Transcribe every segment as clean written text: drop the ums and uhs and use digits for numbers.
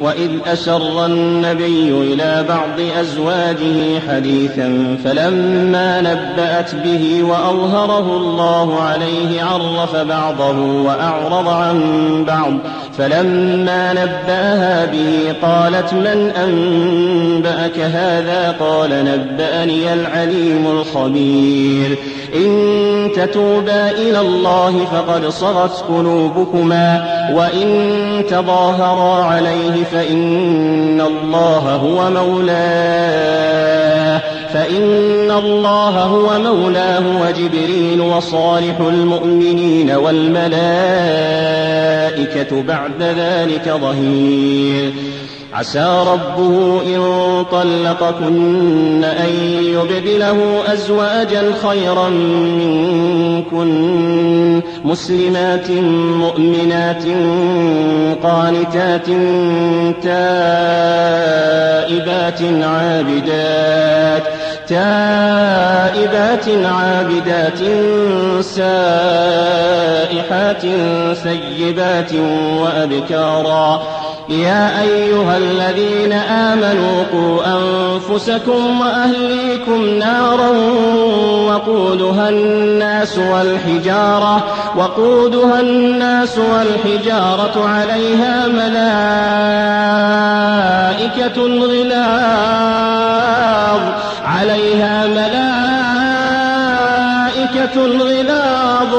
وإذ أسر النبي إلى بعض أزواجه حديثا فلما نبأت به وأظهره الله عليه عرف بعضه وأعرض عن بعض فلما نبأها به قالت من أنبأك هذا قال نبأني العليم الخبير إن تتوبا إلى الله فقد صغت قلوبكما وإن تظاهرا عليه فإن الله هو مولاه وجبريل وصالح المؤمنين والملائكة بعد ذلك ظهير عسى ربه إن طلقكن أن يبدله أزواجا خيرا منكن مسلمات مؤمنات قانتات تائبات عابدات سائحات ثيبات وأبكارا يا أيها الذين آمنوا قوا أنفسكم وأهليكم نارا وقودها الناس والحجارة عليها ملائكة غلاظ عليها ملائكة غلاظ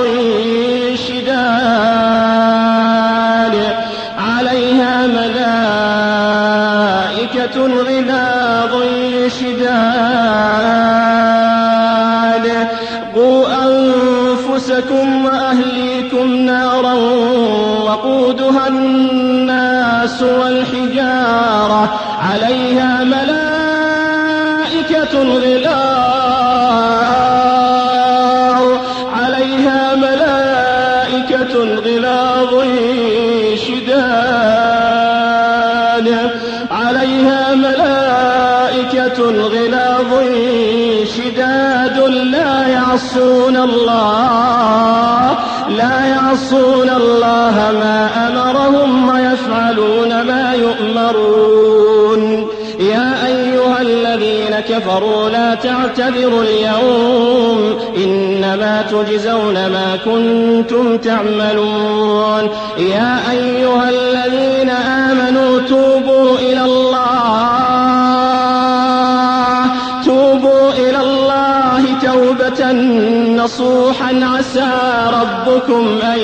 شداد قوا أنفسكم وأهليكم نارا وقودها الناس والحجارة عليها ملائكة غلاظ لا يعصون الله ما أمرهم ويفعلون ما يؤمرون يا أيها الذين كفروا لا تعتذروا اليوم إنما تجزون ما كنتم تعملون يا أيها الذين آمنوا توبوا إلى الله توبة نصوحا عسى ربكم أن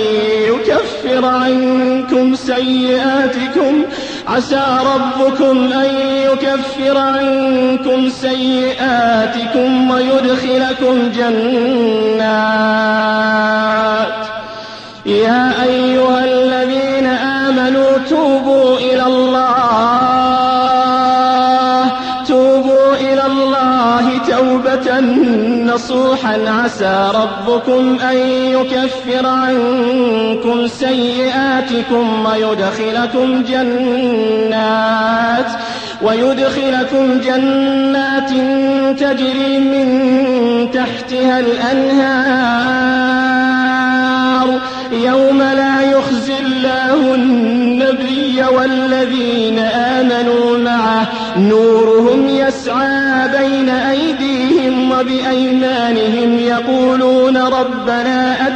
يكفر عنكم سيئاتكم ويدخلكم جنات يا أيها الذين آمنوا توبوا إلى الله توبة نصوحا عسى ربكم أن يكفر عنكم سيئاتكم ويدخلكم جنات تجري من تحتها الأنهار يوم لا يخزي الله النبي والذين آمنوا معه نورهم يسعى بين أيديهم وبأيمانهم يقولون ربنا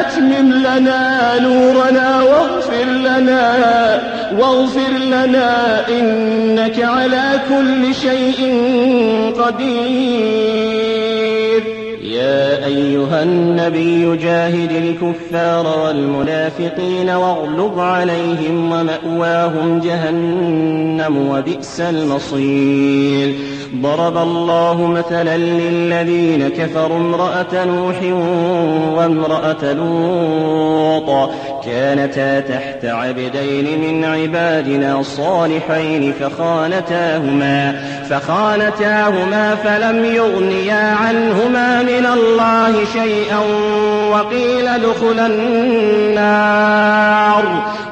أتمم لنا نورنا واغفر لنا إنك على كل شيء قدير يا أيها النبي جاهد الكفار والمنافقين واغلظ عليهم ومأواهم جهنم وبئس المصير ضرب الله مثلا للذين كفروا امرأة نوح وامرأة لوط كانتا تحت عبدين من عبادنا صالحين فخانتاهما فلم يغنيا عنهما من من الله شيئا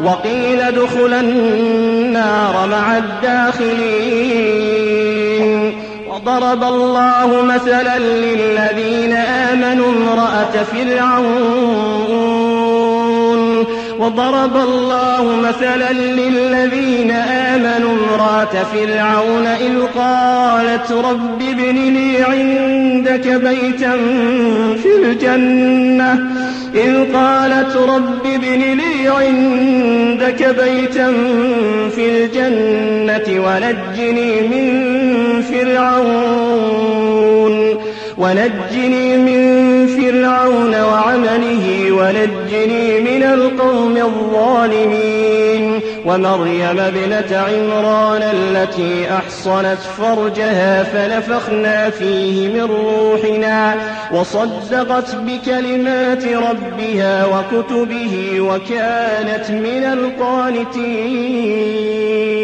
وقيل ادخل النار مع الداخلين. وضرب الله مثلا للذين آمنوا امرأة فرعون إذ قالت رب ابن لي عندك بيتا في الجنة ونجني من فرعون وعمله ونجني من القوم الظالمين. ومريم ابنة عمران التي أحصنت فرجها فنفخنا فيه من روحنا وصدقت بكلمات ربها وكتبه وكانت من القانتين.